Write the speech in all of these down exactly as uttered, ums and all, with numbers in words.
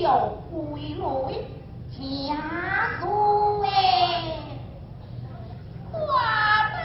有归来家书哎，挂吧。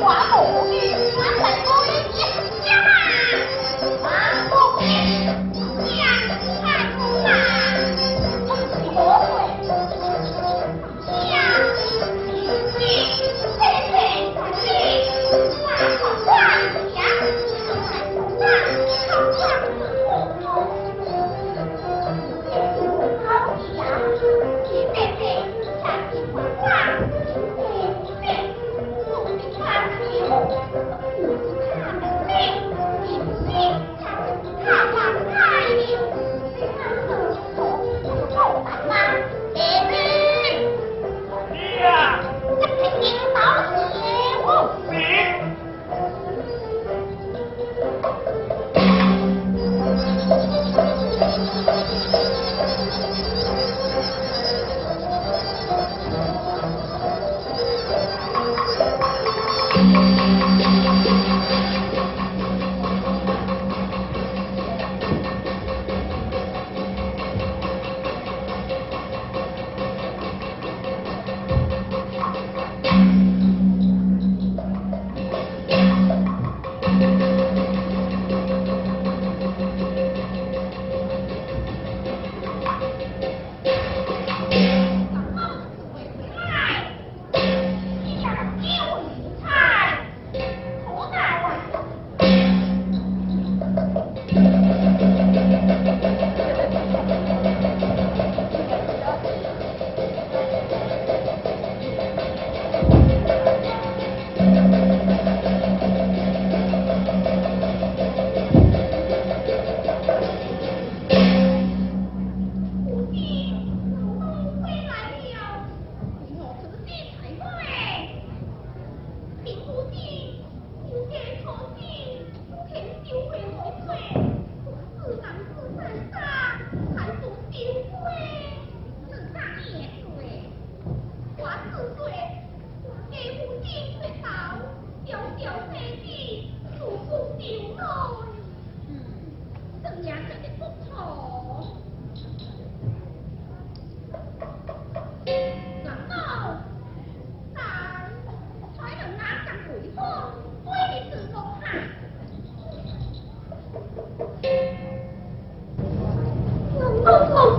哇哦！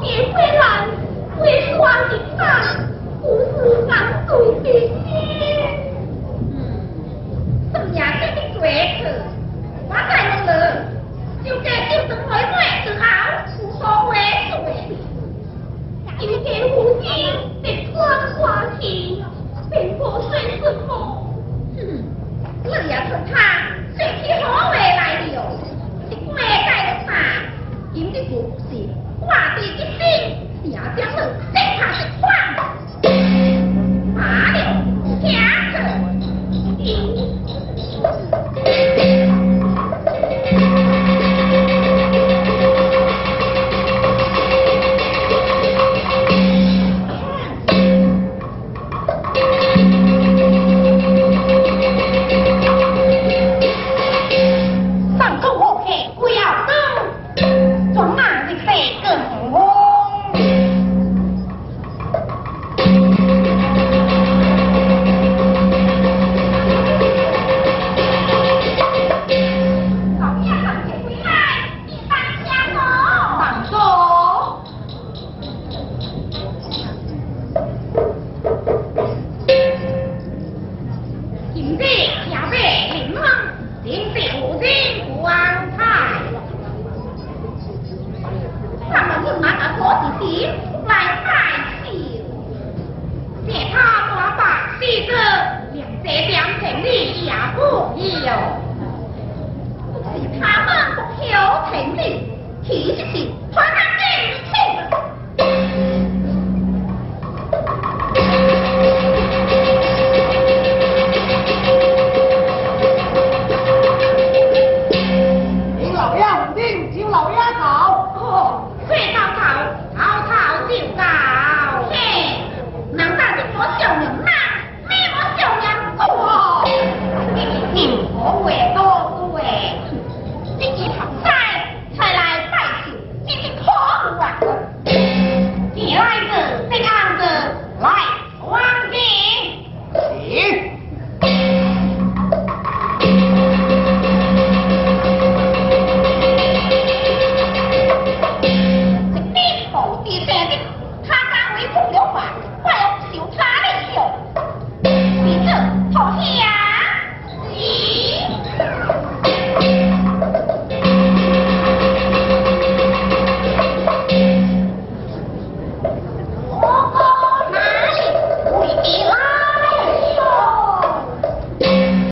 别归来，为我一生无事难做些。嗯，怎样跟你过去？我太忙了，就这就等会我就好，无所谓做。有些父亲被关关起，被迫算什么？嗯，我也是他，谁去何为来了？你怪在他，因的故事。 画地一心，也将能即刻释放。马了，下去。这他把把这个两者两成的也不易哦。